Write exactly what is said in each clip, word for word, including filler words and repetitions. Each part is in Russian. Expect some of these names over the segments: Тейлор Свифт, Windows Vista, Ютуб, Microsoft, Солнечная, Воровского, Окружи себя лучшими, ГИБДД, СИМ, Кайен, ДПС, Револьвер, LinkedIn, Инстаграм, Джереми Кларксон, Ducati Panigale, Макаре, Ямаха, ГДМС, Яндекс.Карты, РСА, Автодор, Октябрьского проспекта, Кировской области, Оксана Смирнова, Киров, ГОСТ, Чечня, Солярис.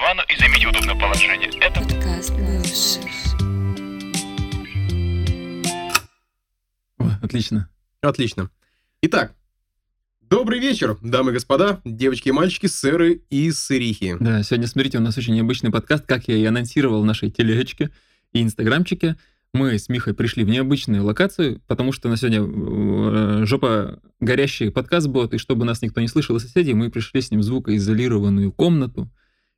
дивану и займите удобное положение. Это подкаст малыши. Отлично. Отлично. Итак, добрый вечер, дамы и господа, девочки и мальчики, сэры и сырихи. Да, сегодня, смотрите, у нас очень необычный подкаст, как я и анонсировал в нашей телегочке и инстаграмчике. Мы с Михой пришли в необычную локацию, потому что на сегодня жопа горящий подкаст будет, и чтобы нас никто не слышал и соседей, мы пришли с ним в звукоизолированную комнату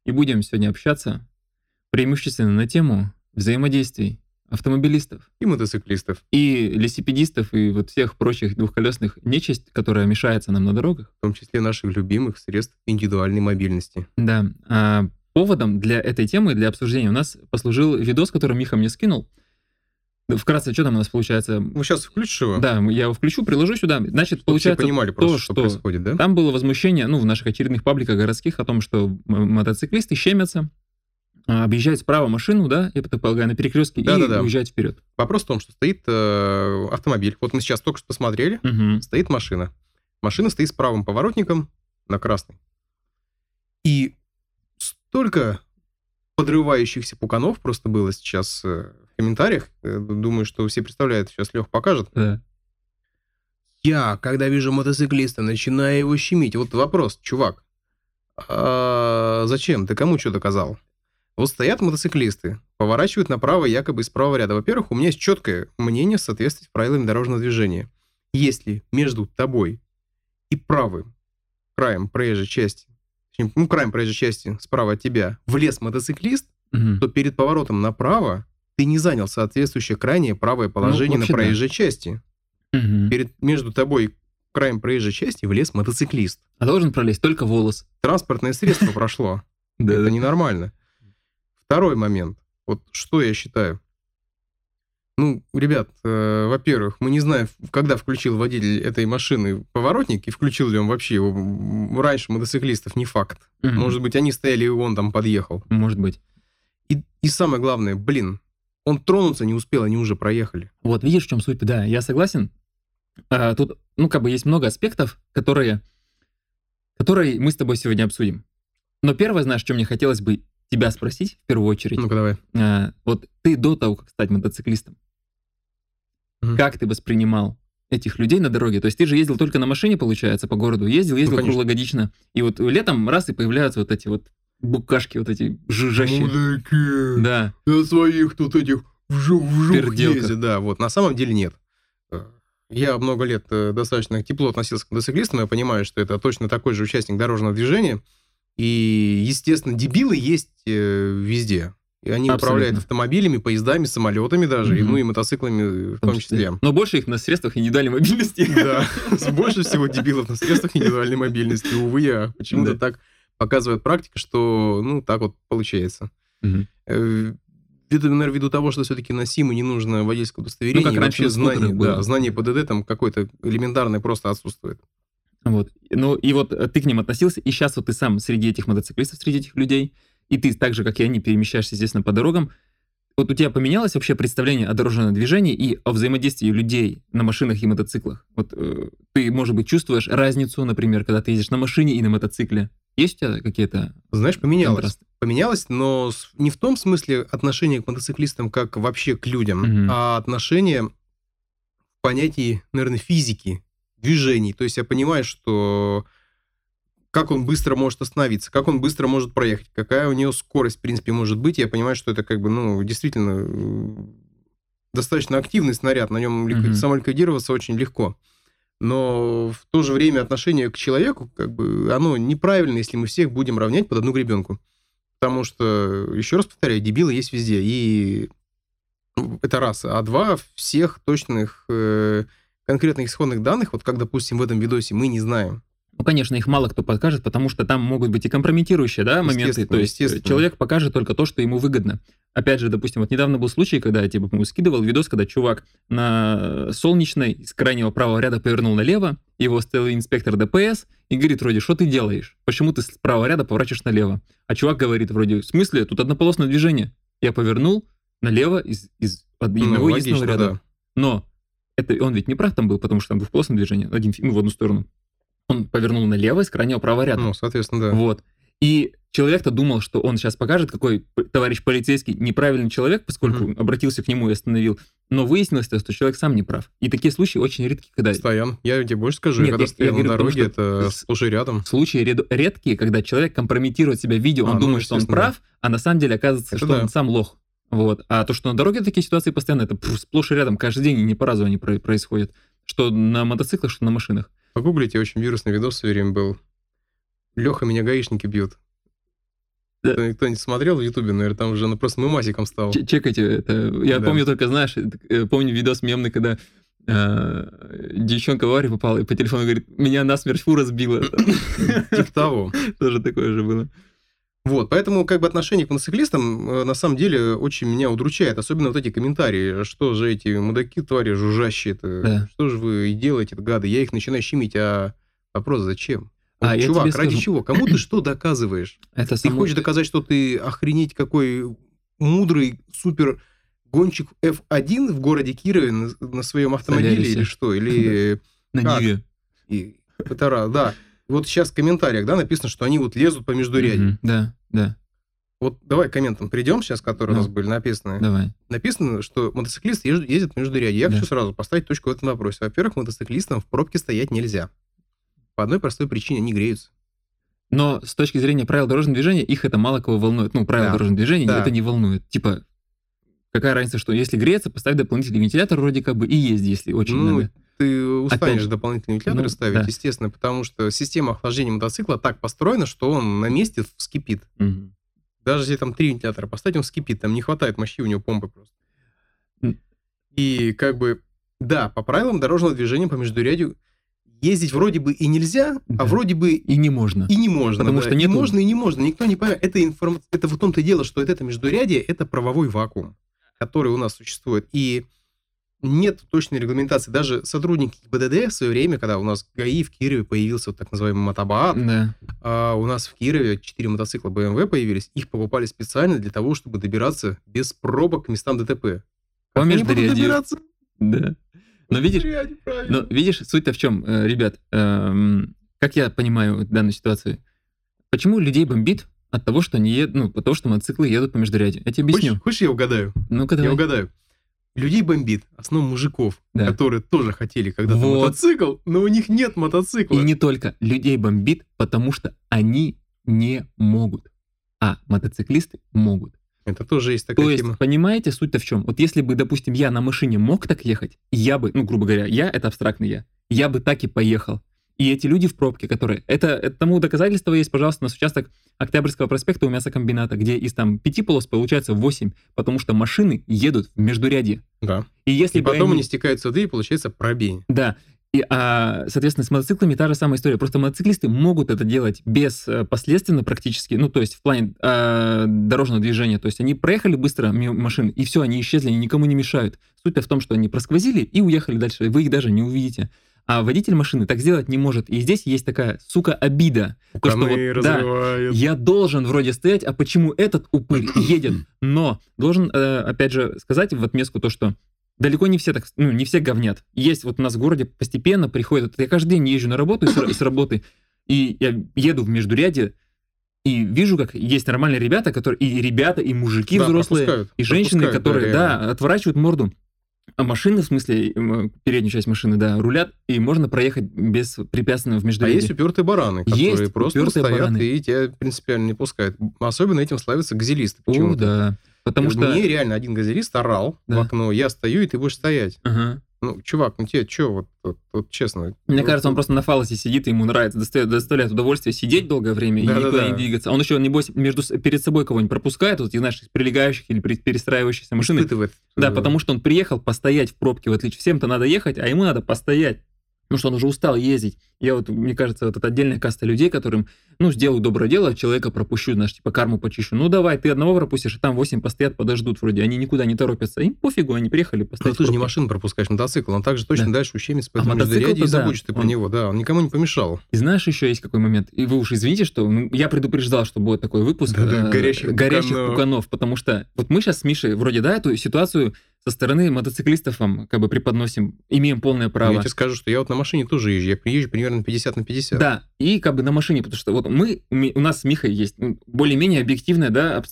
и будем сегодня общаться преимущественно на тему взаимодействий автомобилистов. И мотоциклистов. И велосипедистов, и вот всех прочих двухколесных нечисть, которая мешается нам на дорогах. В том числе наших любимых средств индивидуальной мобильности. Да. А поводом для этой темы, для обсуждения у нас послужил видос, который Миха мне скинул. Вкратце, что там у нас получается? Вы сейчас включите его? Да, я его включу, приложу сюда. Значит, чтобы получается понимали просто, то, что, что происходит, да? Там было возмущение, ну, в наших очередных пабликах городских о том, что мотоциклисты щемятся, объезжают справа машину, да, я так полагаю, на перекрестке, да, и да, да. уезжают вперед. Вопрос в том, что стоит э, автомобиль. Вот мы сейчас только что посмотрели, угу. Стоит машина. Машина стоит с правым поворотником на красный. И столько подрывающихся пуканов просто было сейчас э, в комментариях. Э, думаю, что все представляют, сейчас Лех покажет. Да. Я, когда вижу мотоциклиста, начинаю его щемить. Вот вопрос, чувак, а зачем? Ты кому что доказал? Вот стоят мотоциклисты, поворачивают направо якобы из правого ряда. Во-первых, у меня есть четкое мнение соответствовать правилам дорожного движения. Если между тобой и правым краем проезжей части, ну, краем проезжей части справа от тебя влез мотоциклист, угу. то перед поворотом направо ты не занял соответствующее крайнее правое положение, ну, вообще, на проезжей да. части. Угу. Перед, между тобой и краем проезжей части влез мотоциклист. А должен пролезть только волос. Транспортное средство прошло. Это ненормально. Второй момент. Вот что я считаю. Ну, ребят, э, во-первых, мы не знаем, когда включил водитель этой машины поворотник, и включил ли он вообще его раньше мотоциклистов, не факт. Угу. Может быть, они стояли, и он там подъехал. Может быть. И, и самое главное, блин, он тронуться не успел, они уже проехали. Вот, видишь, в чем суть? Да, я согласен. А, тут, ну, как бы есть много аспектов, которые, которые мы с тобой сегодня обсудим. Но первое, знаешь, что мне хотелось бы тебя спросить в первую очередь. Ну-ка давай. А, вот ты до того, как стать мотоциклистом, mm-hmm. как ты воспринимал этих людей на дороге? То есть ты же ездил только на машине, получается, по городу. Ездил, ездил ну, круглогодично. И вот летом раз и появляются вот эти вот букашки, вот эти жужжащие. Мудаки. Да. На своих тут этих вжух-вжух ездят. Да, вот. На самом деле нет. Я много лет достаточно тепло относился к мотоциклистам. Я понимаю, что это точно такой же участник дорожного движения. И, естественно, дебилы есть э, везде. И они абсолютно. Управляют автомобилями, поездами, самолетами даже, mm-hmm. ну и мотоциклами в том, том числе. числе. Но больше их на средствах индивидуальной мобильности. Да, больше всего дебилов на средствах индивидуальной мобильности. Увы, я почему-то так показывает практика, что, ну, так вот получается. Это, наверное, ввиду того, что все-таки на СИМы не нужно водительское удостоверение. Ну, как раньше знание, знание ПДД там какое-то элементарное просто отсутствует. Вот. Ну, и вот ты к ним относился, и сейчас вот ты сам среди этих мотоциклистов, среди этих людей, и ты так же, как и они, перемещаешься, естественно, по дорогам. Вот у тебя поменялось вообще представление о дорожном движении и о взаимодействии людей на машинах и мотоциклах? Вот э, ты, может быть, чувствуешь разницу, например, когда ты едешь на машине и на мотоцикле? Есть у тебя какие-то... Знаешь, поменялось. Контрасты? Поменялось, но не в том смысле отношение к мотоциклистам, как вообще к людям, угу. а отношение в понятии, наверное, физики. Движений. То есть я понимаю, что как он быстро может остановиться, как он быстро может проехать, какая у него скорость, в принципе, может быть. Я понимаю, что это как бы, ну, действительно достаточно активный снаряд, на нем mm-hmm. самоликвидироваться очень легко. Но в то же время отношение к человеку, как бы, оно неправильно, если мы всех будем равнять под одну гребенку. Потому что, еще раз повторяю, дебилы есть везде. И это раз. А два, всех точных... Э- конкретных исходных данных, вот как, допустим, в этом видосе, мы не знаем. Ну, конечно, их мало кто подкажет, потому что там могут быть и компрометирующие, да, моменты. То есть человек покажет только то, что ему выгодно. Опять же, допустим, вот недавно был случай, когда я тебе, по-моему, скидывал видос, когда чувак на Солнечной с крайнего правого ряда повернул налево, его остановил инспектор ДПС и говорит вроде, что ты делаешь? Почему ты с правого ряда поворачиваешь налево? А чувак говорит вроде, в смысле? Тут однополосное движение. Я повернул налево из, из одного ну, единственного ряда. Да. Но это он ведь не прав там был, потому что там двухполосное движение, один, ну, в одну сторону. Он повернул налево и с крайнего правого ряда. Ну, соответственно, да. Вот. И человек-то думал, что он сейчас покажет, какой товарищ полицейский неправильный человек, поскольку mm-hmm. обратился к нему и остановил. Но выяснилось, что человек сам не прав. И такие случаи очень редки, когда... Стоян, я тебе больше скажу, Нет, когда я, стоял я на говорю, дороге, потому, это уже рядом. Случаи редкие, когда человек компрометирует себя в видео, а, он ну, думает, что он прав, да. а на самом деле оказывается, это что да. он сам лох. Вот. А то, что на дороге такие ситуации постоянно, это сплошь и рядом, каждый день, и не по разу они происходят. Что на мотоциклах, что на машинах. Погуглите, очень вирусный видос в свое время был. Леха, меня гаишники бьют. Да. Кто не смотрел в Ютубе, наверное, там уже ну, просто мемасиком стал. Чекайте, это... я да. помню только, знаешь, помню видос мемный, когда э, девчонка в аварию попала и по телефону говорит, меня насмерть фура сбила. Типа того. Тоже такое же было. Вот, поэтому как бы отношение к мотоциклистам на самом деле очень меня удручает, особенно вот эти комментарии, что же эти мудаки, твари жужжащие-то, да. что же вы делаете, гады, я их начинаю щемить, а вопрос зачем? А, чувак, ради скажу... чего? Кому ты что доказываешь? Это ты само... хочешь доказать, что ты охренеть какой мудрый супер гонщик эф один в городе Кирове на, на своем автомобиле Солярися. Или что? Или да. на Ниве. И... Патара, да. Вот сейчас в комментариях, да, написано, что они вот лезут по междурядью. Mm-hmm. Да, да. Вот давай к комментам придем сейчас, которые no. у нас были написаны. Давай. Написано, что мотоциклист ездит по междурядью. Я да. хочу сразу поставить точку в этом вопросе. Во-первых, мотоциклистам в пробке стоять нельзя. По одной простой причине они греются. Но с точки зрения правил дорожного движения, их это мало кого волнует. Ну, правила да. дорожного движения да. это не волнует. Типа, какая разница, что если греется, поставь дополнительный вентилятор вроде как бы и езди, если очень ну, надо. Ты устанешь Опять... дополнительные вентиляторы ну, ставить, да. естественно, потому что система охлаждения мотоцикла так построена, что он на месте вскипит. Угу. Даже если там три вентилятора поставить, он вскипит, там не хватает мощи, у него помпы просто. Mm. И как бы, да, по правилам дорожного движения по междурядью ездить вроде бы и нельзя, да. а вроде бы... И не можно. И не можно. Потому да. что не можно и не можно. Никто не поймет. Это, информ... это в том-то и дело, что это междурядье, это правовой вакуум, который у нас существует. И нет точной регламентации. Даже сотрудники ГИБДД в свое время, когда у нас ГАИ в Кирове появился вот так называемый мотобат, да. а у нас в Кирове четыре мотоцикла бэ эм вэ появились, их покупали специально для того, чтобы добираться без пробок к местам дэ тэ пэ. По междурядью. Добираться? Да. Но видишь, но видишь, суть-то в чем, ребят, эм, как я понимаю данную ситуацию, почему людей бомбит от того, что они едут, ну, потому что мотоциклы едут по междурядью? Я тебе объясню. Хочешь, хочешь я угадаю? Ну-ка, давай. Я угадаю. Людей бомбит, в основном мужиков, да. которые тоже хотели когда-то вот. мотоцикл, но у них нет мотоцикла. И не только. Людей бомбит, потому что они не могут, а мотоциклисты могут. Это тоже есть такая То тема. То есть, понимаете, суть-то в чем? Вот если бы, допустим, я на машине мог так ехать, я бы, ну, грубо говоря, я, это абстрактный я, я бы так и поехал. И эти люди в пробке, которые... Это, это тому доказательство есть, пожалуйста, у нас участок Октябрьского проспекта у мясокомбината, где из там пяти полос получается восемь, потому что машины едут в междурядье. Да. И, если и потом они... они стекают сюда, и получается пробень. Да. И, а, соответственно, с мотоциклами та же самая история. Просто мотоциклисты могут это делать беспоследственно практически, ну, то есть в плане а, дорожного движения. То есть они проехали быстро мимо машин, и все, они исчезли, они никому не мешают. Суть-то в том, что они просквозили и уехали дальше, и вы их даже не увидите. А водитель машины так сделать не может. И здесь есть такая, сука, обида. То, что вот, да, я должен вроде стоять, а почему этот упырь едет? Но должен, опять же, сказать в отместку то, что далеко не все так, ну, не все говнят. Есть вот у нас в городе постепенно приходят... Я каждый день езжу на работу и с, и с работы, и я еду в междурядье, и вижу, как есть нормальные ребята, которые и ребята, и мужики да, взрослые, и женщины, которые, да, да, отворачивают морду. А машины, в смысле, переднюю часть машины, да, рулят, и можно проехать беспрепятственно в междурядье. А есть упертые бараны, которые есть просто стоят бараны. И тебя принципиально не пускают. Особенно этим славятся газелисты. Почему? О, да. Потому что... Мне реально один газелист орал да. в окно, я стою, и ты будешь стоять. Ага. Ну, чувак, ну тебе что, вот, вот, вот честно... Мне кажется, он просто на фалосе сидит, и ему нравится, доставляет, доставляет удовольствие сидеть долгое время да, и никуда да, да. не двигаться. Он еще, небось, между, перед собой кого-нибудь пропускает, вот, и, знаешь, прилегающих или перестраивающихся машин. Испытывает. Да, да, потому что он приехал постоять в пробке, в отличие. Всем-то надо ехать, а ему надо постоять, потому что он уже устал ездить. Я вот, мне кажется, вот это отдельная каста людей, которым, ну, сделаю доброе дело, человека пропущу, знаешь, типа карму почищу. Ну, давай, ты одного пропустишь, и там восемь постоят, подождут вроде. Они никуда не торопятся. Им пофигу, они приехали поставить. Но ты же не машину пропускаешь, мотоцикл. Он также точно да. дальше ущемится, поэтому а междурядье да, и забудешь ты про он... него. Да, он никому не помешал. И знаешь, еще есть какой момент? И вы уж извините, что ну, я предупреждал, что будет такой выпуск да, да, горящих, горящих пуканов. пуканов, потому что вот мы сейчас с Мишей вроде, да, эту ситуацию со стороны мотоциклистов вам как бы преподносим, имеем полное право. Я тебе скажу, что я вот на машине тоже езжу, я приезжу примерно пятьдесят на пятьдесят. Да, и как бы на машине, потому что вот мы, у нас с Михой есть более-менее объективное, да,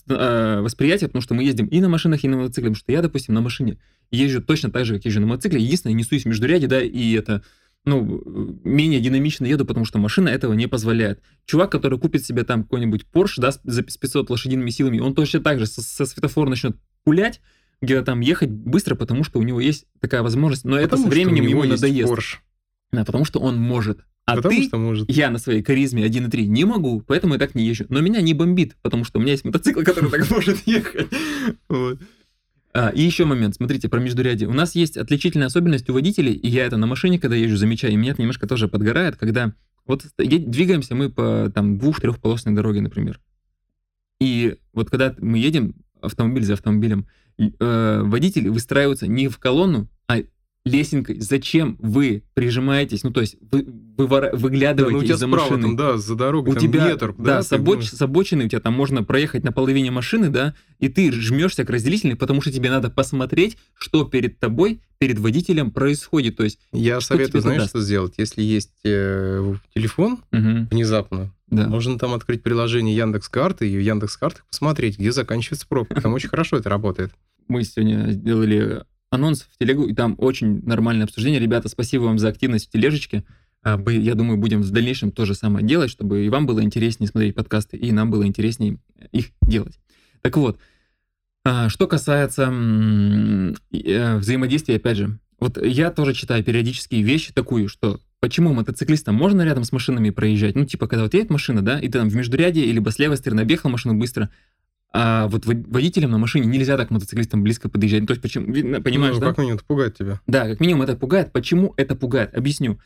восприятие, потому что мы ездим и на машинах, и на мотоцикле, потому что я, допустим, на машине езжу точно так же, как езжу на мотоцикле, единственное, несусь в междуряде, да, и это... ну, менее динамично еду, потому что машина этого не позволяет. Чувак, который купит себе там какой-нибудь Porsche, да, за пятьсот лошадиными силами, он точно так же со, со светофора начнет пулять, где-то там ехать быстро, потому что у него есть такая возможность, но потому это со временем ему надоест. Porsche. Да, потому что он может. А потому ты, что может. Я на своей каризме один и три не могу, поэтому я так не езжу. Но меня не бомбит, потому что у меня есть мотоцикл, который так может ехать. А, и еще момент, смотрите, про междурядье. У нас есть отличительная особенность у водителей, и я это на машине, когда езжу, замечаю, и меня это немножко тоже подгорает, когда вот двигаемся мы по там двух-трехполосной дороге, например. И вот когда мы едем автомобиль за автомобилем, э, водители выстраиваются не в колонну, а лесенкой. Зачем вы прижимаетесь? Ну, то есть вы, вы вора... выглядываете, да, ну, у тебя из-за справа, машины. Там, да, за дорогой, у там тебя, метр. Да, да, с обоч... обочины у тебя там можно проехать на половине машины, да, и ты жмешься к разделительной, потому что тебе надо посмотреть, что перед тобой, перед водителем происходит. То есть, я советую, знаешь, даст? Что сделать? Если есть э, телефон, угу. внезапно, да. Можно там открыть приложение Яндекс.Карты и в Яндекс.Картах посмотреть, где заканчивается пробка. Там очень хорошо это работает. Мы сегодня сделали... анонс в телегу, и там очень нормальное обсуждение. Ребята, спасибо вам за активность в тележечке. Я думаю, будем в дальнейшем то же самое делать, чтобы и вам было интереснее смотреть подкасты, и нам было интереснее их делать. Так вот, что касается взаимодействия, опять же, вот я тоже читаю периодически вещи такую, что почему мотоциклистам можно рядом с машинами проезжать? Ну, типа, когда вот едет машина, да, и ты там в междуряде, либо с левой стороны объехал машину быстро, а вот водителям на машине нельзя так к мотоциклистам близко подъезжать. Ну, то есть, почему, понимаешь, ну, да? Как минимум, это пугает тебя. Да, как минимум, это пугает. Почему это пугает? Объясню.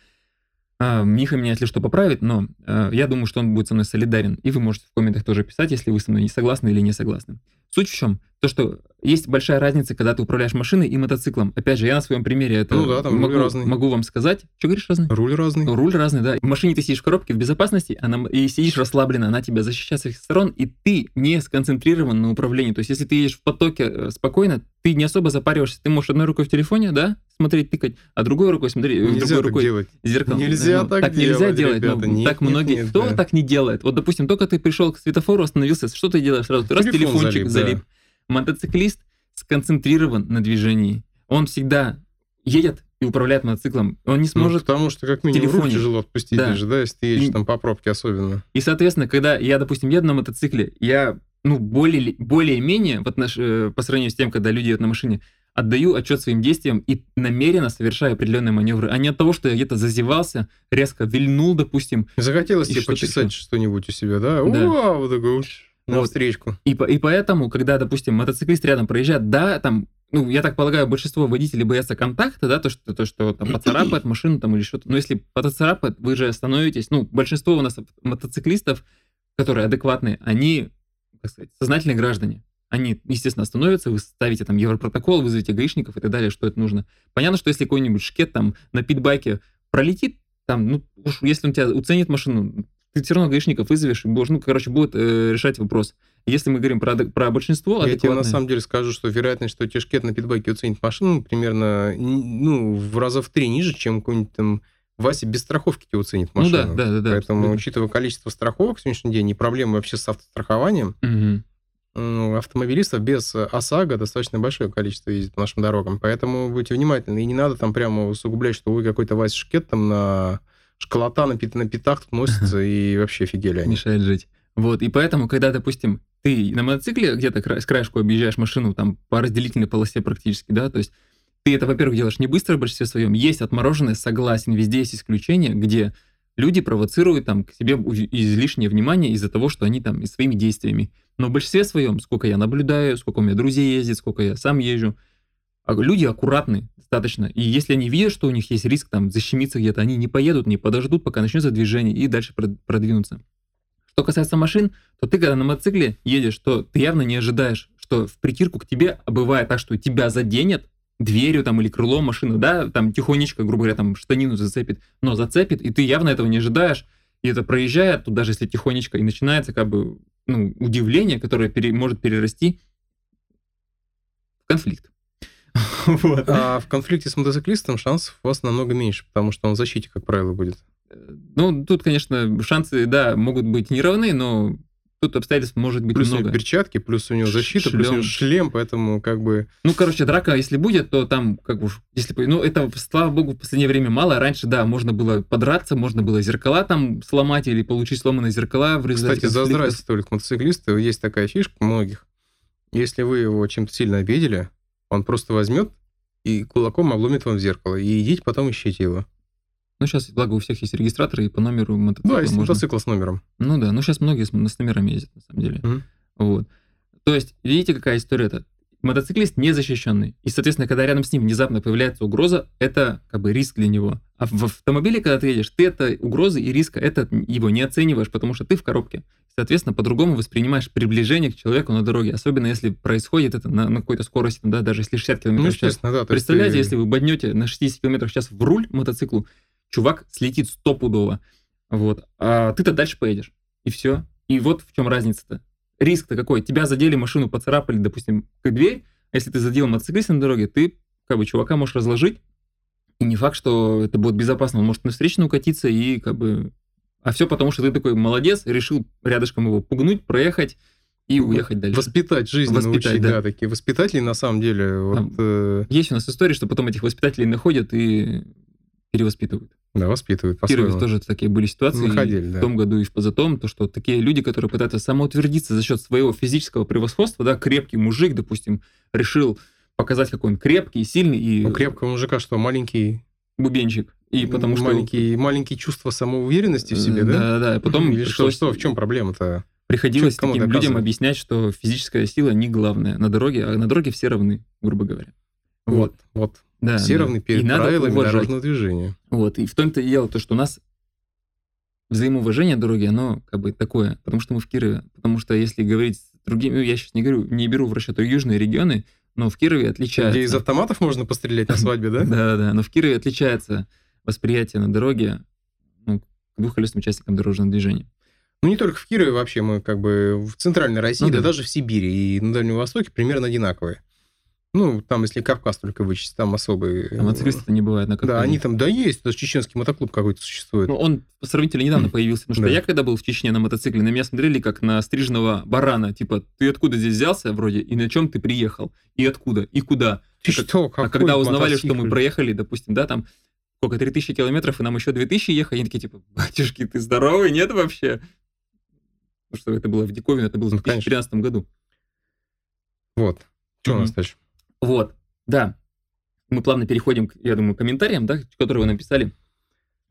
А, Миха меня, если что, поправит, но а, я думаю, что он будет со мной солидарен. И вы можете в комментах тоже писать, если вы со мной не согласны или не согласны. Суть в чем? То, что есть большая разница, когда ты управляешь машиной и мотоциклом. Опять же, я на своем примере это ну, да, там могу, могу вам сказать. Что говоришь, разный? Руль разный. Руль разный, да. В машине ты сидишь в коробке в безопасности, она, и сидишь расслабленно, она тебя защищает со всех сторон, и ты не сконцентрирован на управлении. То есть, если ты едешь в потоке спокойно, ты не особо запариваешься. Ты можешь одной рукой в телефоне, да, смотреть, тыкать, а другой рукой смотреть, нельзя другой так рукой делать. Зеркало. Нельзя ну, так, так делать, нельзя делать, ребята, но нет, так нет, многие... Нет, кто да. так не делает? Вот, допустим, только ты пришел к светофору, остановился, что ты делаешь сразу? Ты Телефон раз телефончик залип. залип. Да. Мотоциклист сконцентрирован на движении. Он всегда едет и управляет мотоциклом. Он не сможет... Ну, потому что как минимум руки тяжело отпустить да. даже, да, если ты едешь и... там по пробке особенно. И, соответственно, когда я, допустим, еду на мотоцикле, я, ну, более, более-менее в отнош... по сравнению с тем, когда люди едут на машине, отдаю отчет своим действиям и намеренно совершаю определенные маневры, а не от того, что я где-то зазевался, резко вильнул, допустим. Захотелось тебе почесать еще. Что-нибудь у себя, да? да. О, вот такой уж, на вот. встречку. И, и поэтому, когда, допустим, мотоциклист рядом проезжает, да, там, ну, я так полагаю, большинство водителей боятся контакта, да, то, что, то, что там поцарапает машину там или что-то. Но если поцарапает, вы же становитесь, ну, большинство у нас мотоциклистов, которые адекватные, они, так сказать, сознательные граждане. Они, естественно, остановятся, вы ставите там европротокол, вызовите гаишников и так далее, что это нужно. Понятно, что если какой-нибудь шкет там на питбайке пролетит, там, ну, уж если он тебя уценит машину, ты все равно гаишников вызовешь, и, ну, короче, будет э, решать вопрос. Если мы говорим про, про большинство адекватное... Я тебе на самом деле скажу, что вероятность, что тебе шкет на питбайке уценит машину, примерно, ну, в раза в три ниже, чем какой-нибудь там... Вася без страховки тебя уценит машину. Ну да, да, да. Поэтому, да. учитывая количество страховок в сегодняшний день и проблемы вообще с автострахованием, угу. автомобилистов без ОСАГО достаточно большое количество ездит по нашим дорогам, поэтому будьте внимательны, и не надо там прямо усугублять, что вы какой-то Вася шкет там на школота на, пят... на пятах тут носится, и вообще офигели они. Мешает жить. Вот, и поэтому, когда, допустим, ты на мотоцикле где-то кра... с краешку объезжаешь машину там по разделительной полосе практически, да, то есть ты это, во-первых, делаешь не быстро в большинстве своем, есть отмороженное, согласен, везде есть исключения, где люди провоцируют там к себе излишнее внимание из-за того, что они там и своими действиями. Но в большинстве своем, сколько я наблюдаю, сколько у меня друзей ездит, сколько я сам езжу, люди аккуратны достаточно. И если они видят, что у них есть риск там защемиться где-то, они не поедут, не подождут, пока начнется движение, и дальше продвинутся. Что касается машин, то ты, когда на мотоцикле едешь, то ты явно не ожидаешь, что в притирку к тебе, бывает так, что тебя заденет дверью там или крылом машины, да, там тихонечко, грубо говоря, там штанину зацепит, но зацепит, и ты явно этого не ожидаешь, и это проезжает, тут даже если тихонечко, и начинается как бы, ну, удивление, которое пере, может перерасти в конфликт. Вот. А в конфликте с мотоциклистом шансов у вас намного меньше, потому что он в защите, как правило, будет. Ну, тут, конечно, шансы, да, могут быть неравны, но тут обстоятельств может быть плюс много. Плюс у него перчатки, плюс у него защита, шлем. Плюс у него шлем, поэтому как бы... Ну, короче, драка, если будет, то там как уж... Если... Ну, это, слава богу, в последнее время мало. Раньше, да, можно было подраться, можно было зеркала там сломать или получить сломанные зеркала в результате... Кстати, за здрасте только мотоциклисты. Есть такая фишка у многих. Если вы его чем-то сильно обидели, он просто возьмет и кулаком обломит вам в зеркало. И идите потом ищите его. Ну, сейчас, благо, у всех есть регистраторы, и по номеру мотоцикла. Да, есть можно... мотоцикл с номером. Ну да, ну сейчас многие с, с номерами ездят, на самом деле. Mm-hmm. Вот. То есть, видите, какая история-то? Мотоциклист незащищенный. И, соответственно, когда рядом с ним внезапно появляется угроза, это как бы риск для него. А в автомобиле, когда ты едешь, ты это угрозы и риска, это его не оцениваешь, потому что ты в коробке. Соответственно, по-другому воспринимаешь приближение к человеку на дороге, особенно если происходит это на, на какой-то скорости, да, даже если шестьдесят километров в час. Ну, да, представляете, ты... если вы боднете на шестьдесят километров в час в руль мотоциклу, чувак слетит стопудово, вот, а ты-то дальше поедешь, и все. И вот в чем разница-то. Риск-то какой? Тебя задели, машину поцарапали, допустим, к дверь, а если ты задел мотоциклиста на дороге, ты, как бы, чувака можешь разложить, и не факт, что это будет безопасно, он может на встречную укатиться, и, как бы, а все потому, что ты такой молодец, решил рядышком его пугнуть, проехать и уехать дальше. Воспитать жизнь, воспитать, научить, да. да, такие воспитатели, на самом деле, вот... Там есть у нас история, что потом этих воспитателей находят и перевоспитывают. Да, воспитывают по-своему. В Кирове тоже такие были ситуации Выходили, да. в том году и в позатом, то, что такие люди, которые пытаются самоутвердиться за счет своего физического превосходства, да, крепкий мужик, допустим, решил показать, какой он крепкий, сильный. И... У крепкого мужика что, маленький... Бубенчик. И потому маленький, что... Маленькие чувства самоуверенности в себе, да? Да-да-да. Потом... Или что, что, в чем проблема-то? Приходилось таким людям оказывать? Объяснять, что физическая сила не главная на дороге, а на дороге все равны, грубо говоря. Вот, вот. Да, все да. равны перед и правилами дорожного движения. Вот, и в том-то и дело то, что у нас взаимоуважение дороги, оно как бы такое, потому что мы в Кирове. Потому что если говорить с другими, ну, я сейчас не говорю, не беру в расчет южные регионы, но в Кирове отличается... Где из автоматов можно пострелять на свадьбе, да? Да-да, но в Кирове отличается восприятие на дороге ну, к двухколесным участникам дорожного движения. Ну, не только в Кирове вообще, мы как бы в Центральной России, ну, да, да даже в Сибири и на Дальнем Востоке примерно одинаковые. Ну, там, если Кавказ только вычесть, там особый... А мотоциклисты-то не бывает на Кавказе. Да, они там, да, есть, даже чеченский мотоклуб какой-то существует. Ну, он сравнительно недавно появился, потому что да. я, когда был в Чечне на мотоцикле, на меня смотрели как на стриженного барана, типа, ты откуда здесь взялся, вроде, и на чем ты приехал, и откуда, и куда. Ты как... что, а когда узнавали, мотоцикл? Что мы проехали, допустим, да, там, сколько, три тысячи километров, и нам еще две тысячи ехать, они такие, типа, батюшки, ты здоровый, нет вообще? Потому что это было в диковину, это было в две тысячи тринадцатом ну, году. Вот. Что mm-hmm. у нас дальше? Вот, да. Мы плавно переходим, к, я думаю, к комментариям, да, которые вы написали,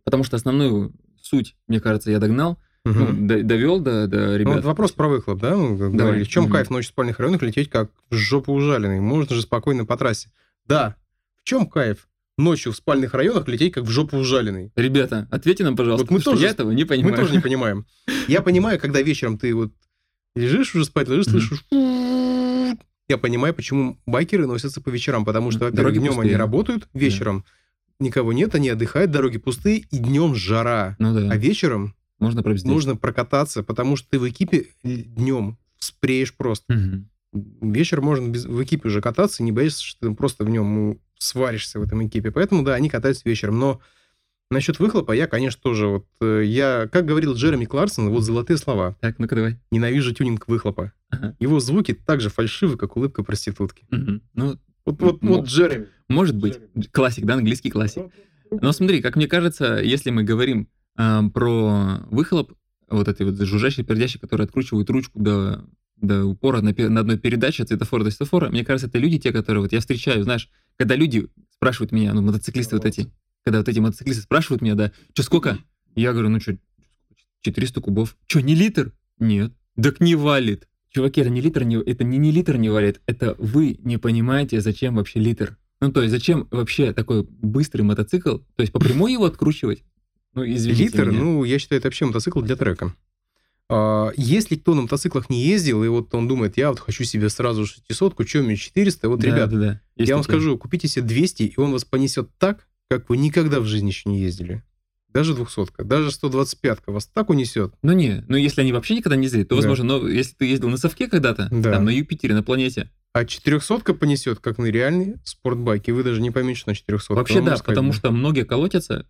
потому что основную суть, мне кажется, я догнал, угу. ну, д- довел до, до ребят. Ну, вот вопрос про выхлоп, да? Говорили, в чем угу. кайф ночью в спальных районах лететь как в жопу ужаленный? Можно же спокойно по трассе. Да, в чем кайф ночью в спальных районах лететь как в жопу ужаленный? Ребята, ответьте нам, пожалуйста, вот мы потому тоже, что я этого не понимаю. Мы тоже не понимаем. Я понимаю, когда вечером ты вот лежишь уже спать, лежишь, слышишь... Я понимаю, почему байкеры носятся по вечерам, потому что, во-первых, днем пустые. Они работают, вечером да. никого нет, они отдыхают, дороги пустые, и днем жара. Ну, да. А вечером можно, можно прокататься, потому что ты в экипе днем спреешь просто. Угу. Вечер можно без... в экипе уже кататься, не боишься, что ты просто в нем сваришься в этом экипе. Поэтому, да, они катаются вечером. Но насчет выхлопа я, конечно, тоже... вот я, как говорил Джереми Кларксон, вот золотые слова. Так, ну-ка давай. Ненавижу тюнинг выхлопа. Ага. Его звуки так же фальшивы, как улыбка проститутки. Угу. Ну, вот, вот, ну, вот Джереми. Может быть. Джереми. Классик, да, английский классик. Но смотри, как мне кажется, если мы говорим э, про выхлоп, вот этой вот жужжащей пердящей, которые откручивают ручку до, до упора на, на одной передаче от светофора до светофора, мне кажется, это люди те, которые вот я встречаю, знаешь, когда люди спрашивают меня, ну, мотоциклисты вот эти, когда вот эти мотоциклисты спрашивают меня, да, что сколько? Я говорю, ну что, четыреста кубов. Что, не литр? Нет. Так не валит. Чуваки, это не литр, не, это не, не литр не валит, это вы не понимаете, зачем вообще литр. Ну, то есть, зачем вообще такой быстрый мотоцикл, то есть, по прямой его откручивать? Ну, извините Литр, меня. Ну, я считаю, это вообще мотоцикл для трека. А, если кто на мотоциклах не ездил, и вот он думает, я вот хочу себе сразу шестисотку, что мне четыреста, вот, да, ребят, да, да. я такие. Вам скажу, купите себе двести, и он вас понесет так, как вы никогда в жизни еще не ездили. Даже двухсотка, даже сто двадцать пятка вас так унесет. Ну не, ну если они вообще никогда не ездили, то да. возможно, но если ты ездил на совке когда-то, да. там на Юпитере, на планете, А четырехсотка понесет, как на реальный спортбайк, и вы даже не поймете, что на четырехсотке. Вообще да, потому что многие колотятся,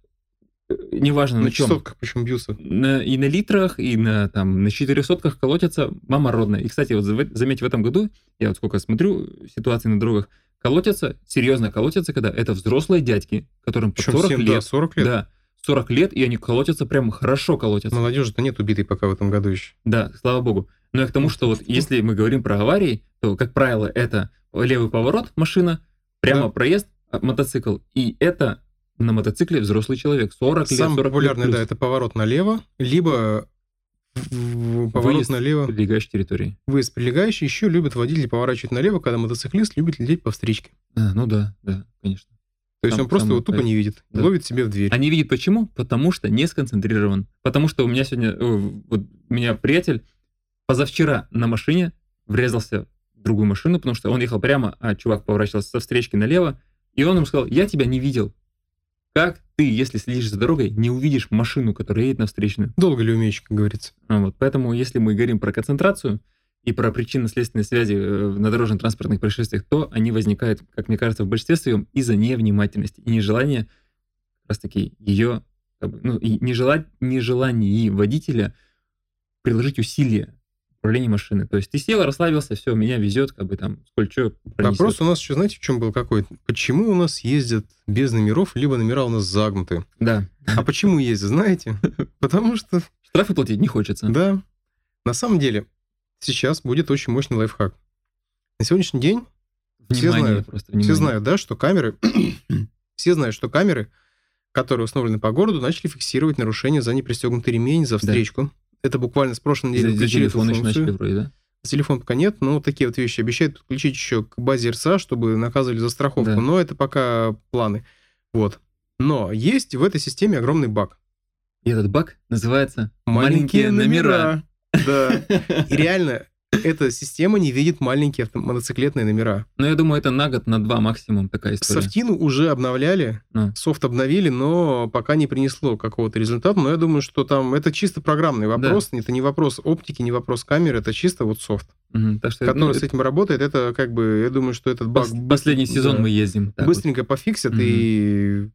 неважно на, на чем. На четырехсотках причем бьются. На, и на литрах, и на, там, на четырехсотках колотятся мама родная. И, кстати, вот заметь, в этом году, я вот сколько смотрю ситуации на дорогах, колотятся, серьезно колотятся, когда это взрослые дядьки, которым по сорок всем, лет. Да, сорок лет. Да, сорок лет, и они колотятся, прям хорошо колотятся. Молодежи-то нет убитой пока в этом году еще. Да, слава богу. Но я к тому, что вот если мы говорим про аварии, то, как правило, это левый поворот, машина, прямо да. проезд, мотоцикл. И это на мотоцикле взрослый человек, сорок лет, сорок лет. Самый популярный, да, это поворот налево, либо поворот выезд налево. Прилегающей территории. Выезд прилегающий. Еще любят водители поворачивать налево, когда мотоциклист любит лететь по встречке. А, ну да, да, конечно. То есть там, он просто его тупо не видит, да. ловит себе в дверь. А не видит почему? Потому что не сконцентрирован. Потому что у меня сегодня, вот у меня приятель позавчера на машине врезался в другую машину, потому что он ехал прямо, а чувак поворачивался со встречки налево, и он ему сказал, я тебя не видел. Как ты, если следишь за дорогой, не увидишь машину, которая едет на встречную? Долго ли умеешь, как говорится. Вот. Поэтому, если мы говорим про концентрацию и про причинно-следственные связи на дорожно-транспортных происшествиях, то они возникают, как мне кажется, в большинстве своем из-за невнимательности и нежелания, как раз таки, ее, ну, и нежелать, нежелание водителя приложить усилия в управлении машины. То есть ты сел, расслабился, все, меня везет, как бы там, сколько чего пронесет. Вопрос у нас еще, знаете, в чем был какой? Почему у нас ездят без номеров, либо номера у нас загнуты? Да. А почему ездят, знаете? Потому что... Штрафы платить не хочется. Да. На самом деле... Сейчас будет очень мощный лайфхак. На сегодняшний день внимание, все, знают, просто все знают, да, что камеры, все знают, что камеры, которые установлены по городу, начали фиксировать нарушения за непристегнутый ремень, за встречку. Да. Это буквально с прошлой недели включили эту функцию. Вроде, да? Телефон пока нет, но такие вот вещи обещают подключить еще к базе РСА, чтобы наказывали за страховку. Да. Но это пока планы. Вот. Но есть в этой системе огромный баг. И этот баг называется «Маленькие, маленькие номера». номера. Да, и реально, эта система не видит маленькие авто- мотоциклетные номера. Ну, я думаю, это на год, на два максимум такая история. Софтину уже обновляли, а. софт обновили, но пока не принесло какого-то результата. Но я думаю, что там это чисто программный вопрос, да. это не вопрос оптики, не вопрос камеры, это чисто вот софт, угу, так что который это... с этим работает. Это как бы, я думаю, что этот баг... Последний быстр... сезон да. мы ездим. Да, быстренько вот. пофиксят угу. и...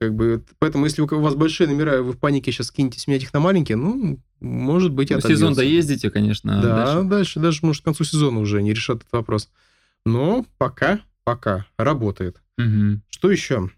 Как бы, поэтому, если у вас большие номера, и вы в панике сейчас кинетесь менять их на маленькие, ну, может быть, отобьется. Сезон доездите, конечно. Да, дальше. дальше, даже, может, к концу сезона уже не решат этот вопрос. Но пока, пока работает. Угу. Что еще?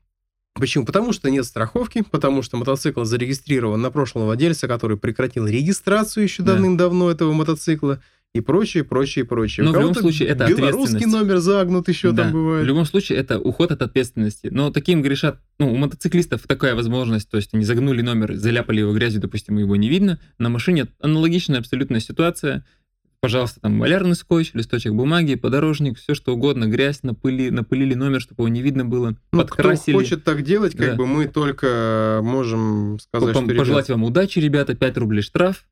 Почему? Потому что нет страховки, потому что мотоцикл зарегистрирован на прошлого владельца, который прекратил регистрацию еще да. давным-давно этого мотоцикла. И прочее, прочее, прочее. Но в любом случае это ответственность. Белорусский номер загнут еще да. там бывает. В любом случае это уход от ответственности. Но таким грешат, ну, у мотоциклистов такая возможность, то есть они загнули номер, заляпали его грязью, допустим, его не видно. На машине аналогичная абсолютная ситуация. Пожалуйста, там малярный скотч, листочек бумаги, подорожник, все что угодно, грязь, напыли, напылили номер, чтобы его не видно было, ну, подкрасили. Кто хочет так делать, как да. бы мы только можем сказать, По-пом, что... Пожелать ребят... вам удачи, ребята, пять рублей штраф.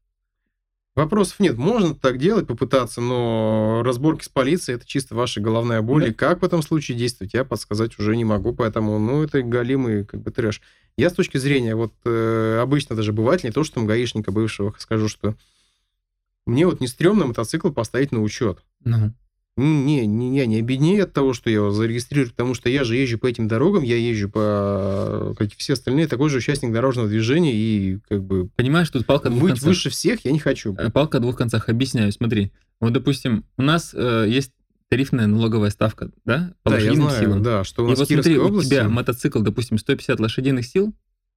Вопросов нет, можно так делать, попытаться, но разборки с полицией – это чисто ваша головная боль, да. и как в этом случае действовать, я подсказать уже не могу, поэтому, ну, это голимый как бы трэш. Я с точки зрения, вот, э, обычно даже бывает, не то, что там гаишника бывшего, скажу, что мне вот не стрёмно мотоцикл поставить на учет. Угу. Не, не, я не обеднее от того, что я его зарегистрирую, потому что я же езжу по этим дорогам, я езжу по, как и все остальные, такой же участник дорожного движения и как бы... Понимаешь, тут палка двух концах. Быть выше всех я не хочу. Палка двух концах, объясняю, смотри. Вот, допустим, у нас э, есть тарифная налоговая ставка, да? По да, я знаю, силам. да, что у нас и в Кировской области... И вот смотри, у тебя мотоцикл, допустим, сто пятьдесят лошадиных сил,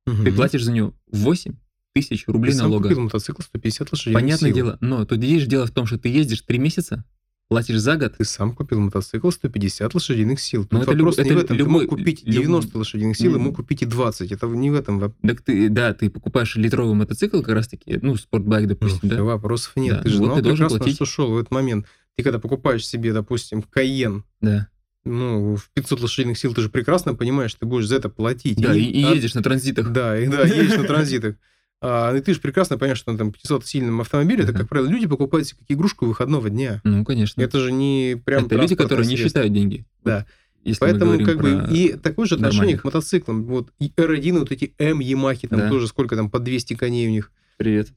угу. ты платишь за него восемь тысяч рублей ты налога. Ты мотоцикл сто пятьдесят лошадиных Понятное сил. Дело, но тут видишь, дело в том, что ты ездишь три месяца, платишь за год. Ты сам купил мотоцикл сто пятьдесят лошадиных сил. Тут Но это вопрос люб... не это в этом. Любой... Ты мог купить девяносто лошадиных сил, mm-hmm. и мог купить и двадцать. Это не в этом вопрос. Так ты, да, ты покупаешь литровый мотоцикл, как раз-таки, ну, спортбайк, допустим, ну, да? Вопросов нет. Да. Ты же вот знал, ты должен прекрасно, платить. Что шел в этот момент. Ты когда покупаешь себе, допустим, Кайен, да. ну, в пятьсот лошадиных сил, ты же прекрасно понимаешь, ты будешь за это платить. Да, и, и ездишь а... на транзитах. Да, и да, едешь на транзитах. А, и ты же прекрасно понимаешь, что на там пятисотсильном автомобиле, uh-huh. это, как правило, люди покупают себе как игрушку выходного дня. Ну, конечно. Это же не прям... Это люди, которые средств. не считают деньги. Да. Если Поэтому, как бы, и такое же отношение нормальных. К мотоциклам. Вот и эр один, вот эти М Ямахи, там да. тоже сколько там, по двести коней у них. Привет.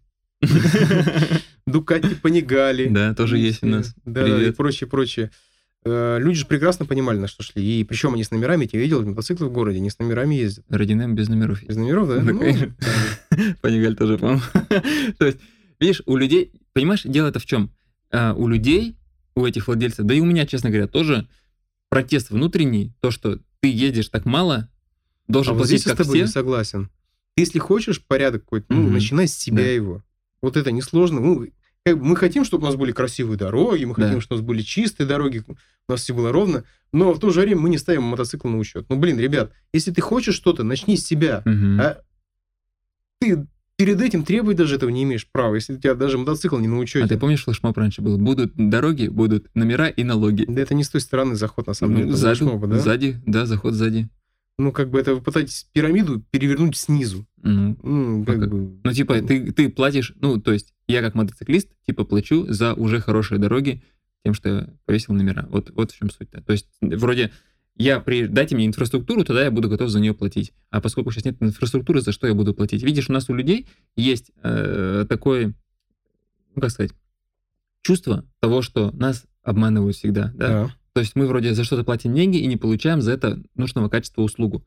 Ducati Panigale. Да, тоже есть у нас. Да, и прочее, прочее. Люди же прекрасно понимали, на что шли. И причем они с номерами, я видел, мотоциклы в городе, они с номерами ездят. Родинам без номеров. Без номеров, да? Ну, конечно. Панигаль тоже, по-моему. То есть, видишь, у людей... Понимаешь, дело-то в чем? У людей, у этих владельцев, да и у меня, честно говоря, тоже протест внутренний, то, что ты едешь так мало, должен платить как все. А вот здесь я с тобой не согласен. Если хочешь порядок какой-то, ну, начинай с себя его. Вот это несложно, ну... Мы хотим, чтобы у нас были красивые дороги, мы хотим, да. чтобы у нас были чистые дороги, у нас все было ровно, но в то же время мы не ставим мотоцикл на учет. Ну, блин, ребят, если ты хочешь что-то, начни с себя. Угу. А ты перед этим требовать даже этого не имеешь права, если у тебя даже мотоцикл не на учете. А ты помнишь, флешмоб раньше был? Будут дороги, будут номера и налоги. Да это не с той стороны заход, на самом ну, деле. Сзади, флешмоба, да? Сзади, да, заход сзади. Ну, как бы это вы пытаетесь пирамиду перевернуть снизу. Mm-hmm. Ну, как как? Бы... ну, типа, ты, ты платишь, ну, то есть я как мотоциклист, типа, плачу за уже хорошие дороги тем, что я повесил номера. Вот, вот в чем суть-то. То есть вроде я при... дайте мне инфраструктуру, тогда я буду готов за нее платить. А поскольку сейчас нет инфраструктуры, за что я буду платить? Видишь, у нас у людей есть э, такое, ну, как сказать, чувство того, что нас обманывают всегда, да? Yeah. То есть мы вроде за что-то платим деньги и не получаем за это нужного качества услугу.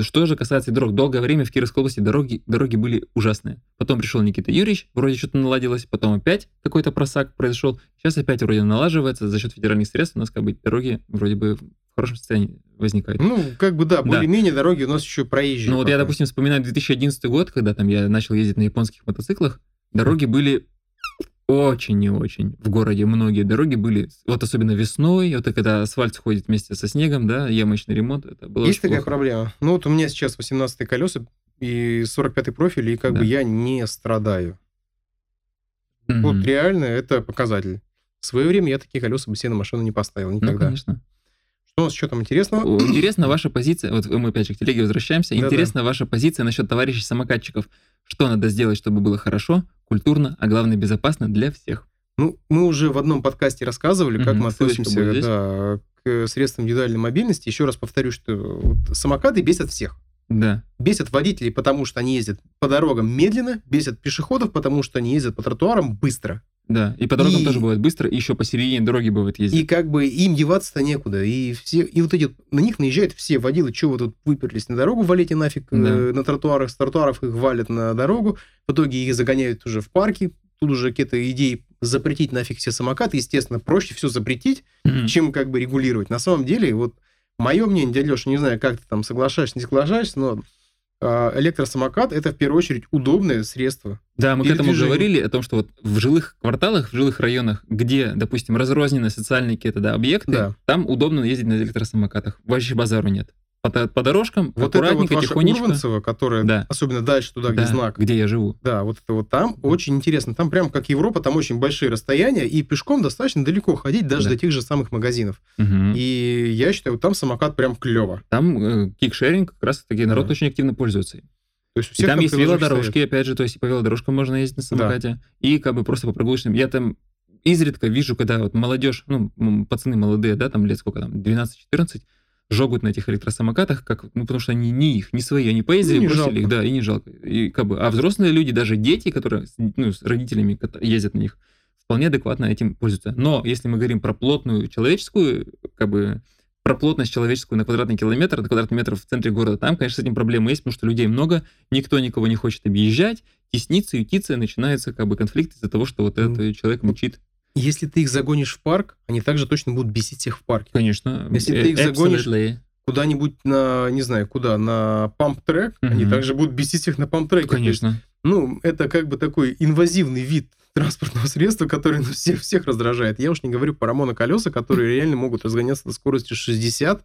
Что же касается дорог. Долгое время в Кировской области дороги, дороги были ужасные. Потом пришел Никита Юрьевич, вроде что-то наладилось, потом опять какой-то просак произошел. Сейчас опять вроде налаживается. За счет федеральных средств у нас как бы дороги вроде бы в хорошем состоянии возникают. Ну, как бы да, более-менее да. дороги у нас еще проезжие. Ну вот я, допустим, вспоминаю две тысячи одиннадцатый год, когда там я начал ездить на японских мотоциклах. Дороги были... Очень и очень. В городе многие дороги были, вот особенно весной, вот когда асфальт сходит вместе со снегом, да, ямочный ремонт, это было Есть такая плохо. Проблема. Ну вот у меня сейчас восемнадцатые колеса и сорок пятый профиль, и как да. бы я не страдаю. Mm-hmm. Вот реально это показатель. В свое время я такие колеса бы себе на машину не поставил никогда. Ну, конечно. Что у нас еще там интересного? Интересна ваша позиция, вот мы опять же к телеге возвращаемся, да-да. Интересна ваша позиция насчет товарищей-самокатчиков. Что надо сделать, чтобы было хорошо, культурно, а главное, безопасно для всех. Ну, мы уже в одном подкасте рассказывали, как mm-hmm. мы относимся да, к средствам индивидуальной мобильности. Еще раз повторю, что вот самокаты бесят всех. Да. Бесят водителей, потому что они ездят по дорогам медленно, бесят пешеходов, потому что они ездят по тротуарам быстро. Да, и по дорогам и... тоже бывает быстро, и еще посередине дороги бывает ездить. И как бы им деваться-то некуда. И, все... и вот эти... на них наезжают все водилы, что вы тут выперлись на дорогу, валите нафиг да. на тротуарах, с тротуаров их валят на дорогу, в итоге их загоняют уже в парки, тут уже какие-то идеи запретить нафиг все самокаты, естественно, проще все запретить, mm-hmm. чем как бы регулировать. На самом деле, вот мое мнение, дядя Леша, не знаю, как ты там соглашаешься, не соглашаешься, но... Электросамокат — это, в первую очередь, удобное средство. Да, мы к этому говорили, о том, что вот в жилых кварталах, в жилых районах, где, допустим, разрознены социальные какие-то да, объекты, да. там удобно ездить на электросамокатах. Вообще базару нет. По, по дорожкам вот аккуратненько, вот тихонечко. Курванцево, которое, да. особенно дальше туда, где да, знак. Где я живу. Да, вот это вот там да. очень интересно. Там прям как Европа, там очень большие расстояния, и пешком достаточно далеко ходить даже да. до тех же самых магазинов. Угу. И я считаю, вот там самокат прям клево. Там э, кикшеринг, как раз таки народ да. очень активно пользуется. То есть у всех там есть велодорожки, стоят. Опять же, то есть по велодорожкам можно ездить на самокате. Да. И как бы просто по прогулочным. Я там изредка вижу, когда вот молодежь, ну, пацаны молодые, да, там лет сколько там, двенадцать-четырнадцать, жогут на этих электросамокатах, как, ну, потому что они не их, не свои, они поездили, ну, бросили их, да, и не жалко. И, как бы, а взрослые люди, даже дети, которые ну, с родителями ездят на них, вполне адекватно этим пользуются. Но если мы говорим про плотную человеческую, как бы, про плотность человеческую на квадратный километр, на квадратный метр в центре города, там, конечно, с этим проблемы есть, потому что людей много, никто никого не хочет объезжать, теснится, ютится, начинается, как бы, конфликт из-за того, что вот этот человек мчит. Если ты их загонишь в парк, они также точно будут бесить всех в парке. Конечно. Если ты их загонишь Absolutely. Куда-нибудь на, не знаю, куда, на памп-трек, mm-hmm. они также будут бесить всех на памп-треке. Конечно. Есть, ну, это как бы такой инвазивный вид транспортного средства, который ну, всех, всех раздражает. Я уж не говорю про моноколеса, которые реально могут разгоняться до скорости шестьдесят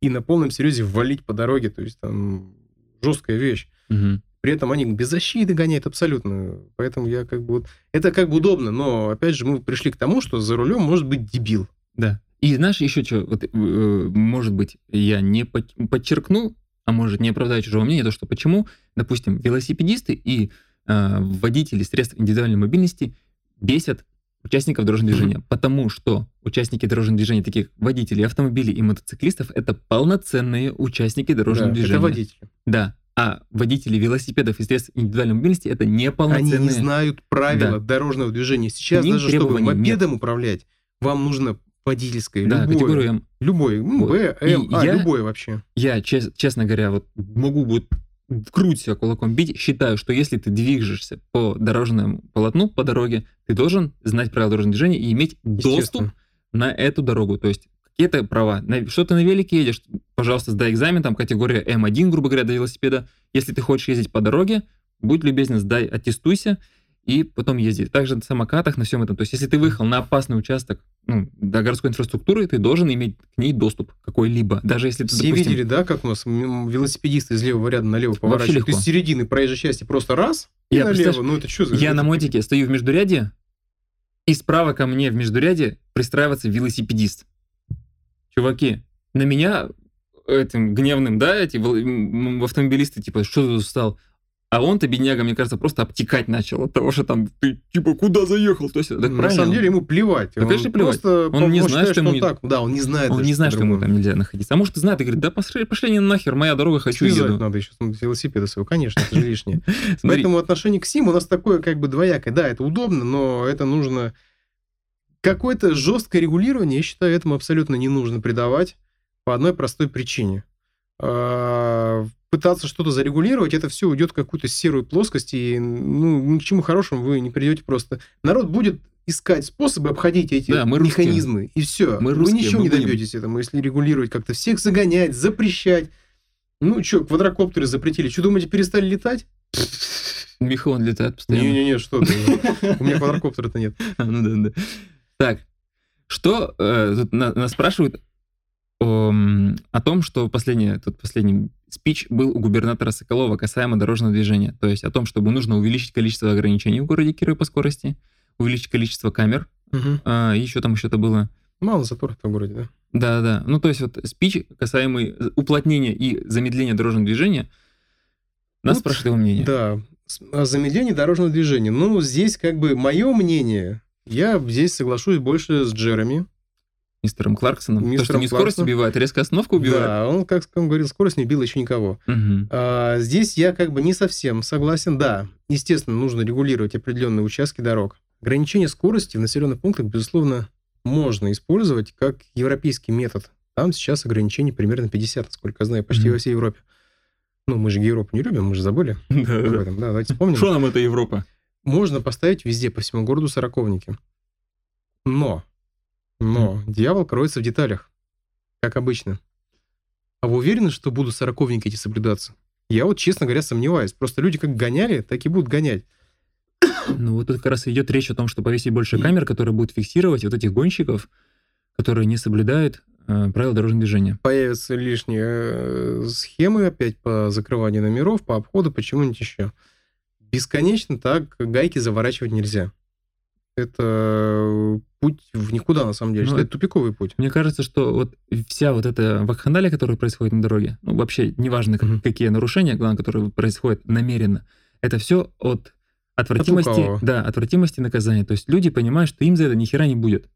и на полном серьезе валить по дороге. То есть там жесткая вещь. Mm-hmm. При этом они без защиты гоняют абсолютно. Поэтому я как бы... Вот... Это как бы удобно, но, опять же, мы пришли к тому, что за рулем может быть дебил. Да. И знаешь, еще что, вот, э, может быть, я не под... подчеркну, а может, не оправдаю чужого мнения, то, что почему, допустим, велосипедисты и э, водители средств индивидуальной мобильности бесят участников дорожного движения. Потому что участники дорожного движения, такие как водители автомобилей и мотоциклистов, это полноценные участники дорожного да, движения. Это водители. Да. А водители велосипедов и средств индивидуальной мобильности это неполноценные. Они не знают правила да. дорожного движения. Сейчас даже, чтобы мопедом нет. управлять, вам нужно водительской, да, любой, М. любой, М, вот. Б, М, а, я, любой вообще. Я, чес, честно говоря, вот могу вот в грудь себя кулаком бить, считаю, что если ты движешься по дорожному полотну, по дороге, ты должен знать правила дорожного движения и иметь доступ на эту дорогу, то есть какие-то права. Что ты на велике едешь, пожалуйста, сдай экзамен, там категория эм один, грубо говоря, до велосипеда. Если ты хочешь ездить по дороге, будь любезен, сдай, аттестуйся, и потом езди. Также на самокатах, на всем этом. То есть, если ты выехал на опасный участок, ну, до городской инфраструктуры, ты должен иметь к ней доступ какой-либо. Даже если ты, Все допустим, видели, да, как у нас велосипедисты из левого ряда налево поворачивают? Ты с середины проезжей части просто раз и я, налево. Ну, это что за... Я на мотике стою в междуряде, и справа ко мне в междуряде пристраивается велосипедист. Чуваки, на меня этим гневным, да, эти автомобилисты, типа, что ты устал? А он-то, бедняга, мне кажется, просто обтекать начал от того, что там ты, типа, куда заехал? То есть, так правильно? На самом деле ему плевать. Да, он конечно, плевать. Просто он не знает, что ему не... так. Да, он не знает, он не знает, что ему там нельзя находиться. А может, и знает, и говорит, да пошли, пошли не нахер, моя дорога, хочу еду. Слезать надо еще с велосипеда своего, конечно, это же лишнее. Поэтому отношение к СИМ у нас такое, как бы, двоякое. Да, это удобно, но это нужно... Какое-то жесткое регулирование, я считаю, этому абсолютно не нужно придавать по одной простой причине. Пытаться что-то зарегулировать, это все уйдет в какую-то серую плоскость, и ну, ни к чему хорошему вы не придете просто. Народ будет искать способы обходить эти да, мы механизмы, русские. И все. Мы русские, вы ничего мы не добьетесь будем. Этому, если регулировать как-то. Всех загонять, запрещать. Ну что, квадрокоптеры запретили. Что, думаете, перестали летать? Михон летает постоянно. Не-не-не, что ты. У меня квадрокоптера-то нет. Ну да, да. Так, что нас спрашивают... о том, что последний, тут последний спич был у губернатора Соколова касаемо дорожного движения. То есть о том, чтобы нужно увеличить количество ограничений в городе Кирове по скорости, увеличить количество камер. Угу. А, еще там еще-то было. Мало заторов в городе, да? Да-да. Ну, то есть вот спич, касаемый уплотнения и замедления дорожного движения, нас вот, спрашивают его мнение. Да, о замедлении дорожного движения. Ну, здесь как бы мое мнение, я здесь соглашусь больше с Джереми. Мистером Кларксоном. Мистером То, что не Кларксон. Скорость убивает, а резко остановку убивает. Да, он, как он говорил, скорость не убила еще никого. Угу. А, здесь я как бы не совсем согласен. Да, естественно, нужно регулировать определенные участки дорог. Ограничение скорости в населенных пунктах, безусловно, можно использовать как европейский метод. Там сейчас ограничение примерно пятьдесят, насколько я знаю, почти угу. во всей Европе. Ну, мы же Европу не любим, мы же забыли об этом. Да, давайте вспомним. Что нам это Европа? Можно поставить везде, по всему городу, сороковники. Но... Но mm. дьявол кроется в деталях, как обычно. А вы уверены, что будут сороковники эти соблюдаться? Я вот, честно говоря, сомневаюсь. Просто люди как гоняли, так и будут гонять. Ну вот тут как раз идет речь о том, что повесить больше камер, которые будут фиксировать вот этих гонщиков, которые не соблюдают э, правила дорожного движения. Появятся лишние э, схемы опять по закрыванию номеров, по обходу, почему-нибудь еще. Бесконечно так гайки заворачивать нельзя. Это путь в никуда, на самом деле. Ну, это тупиковый путь. Мне кажется, что вот вся вот эта вакханалия, которая происходит на дороге, ну, вообще, неважно, mm-hmm. какие нарушения, главное, которые происходят намеренно, это все от отвратимости, от да, отвратимости наказания. То есть люди понимают, что им за это ни хера не будет.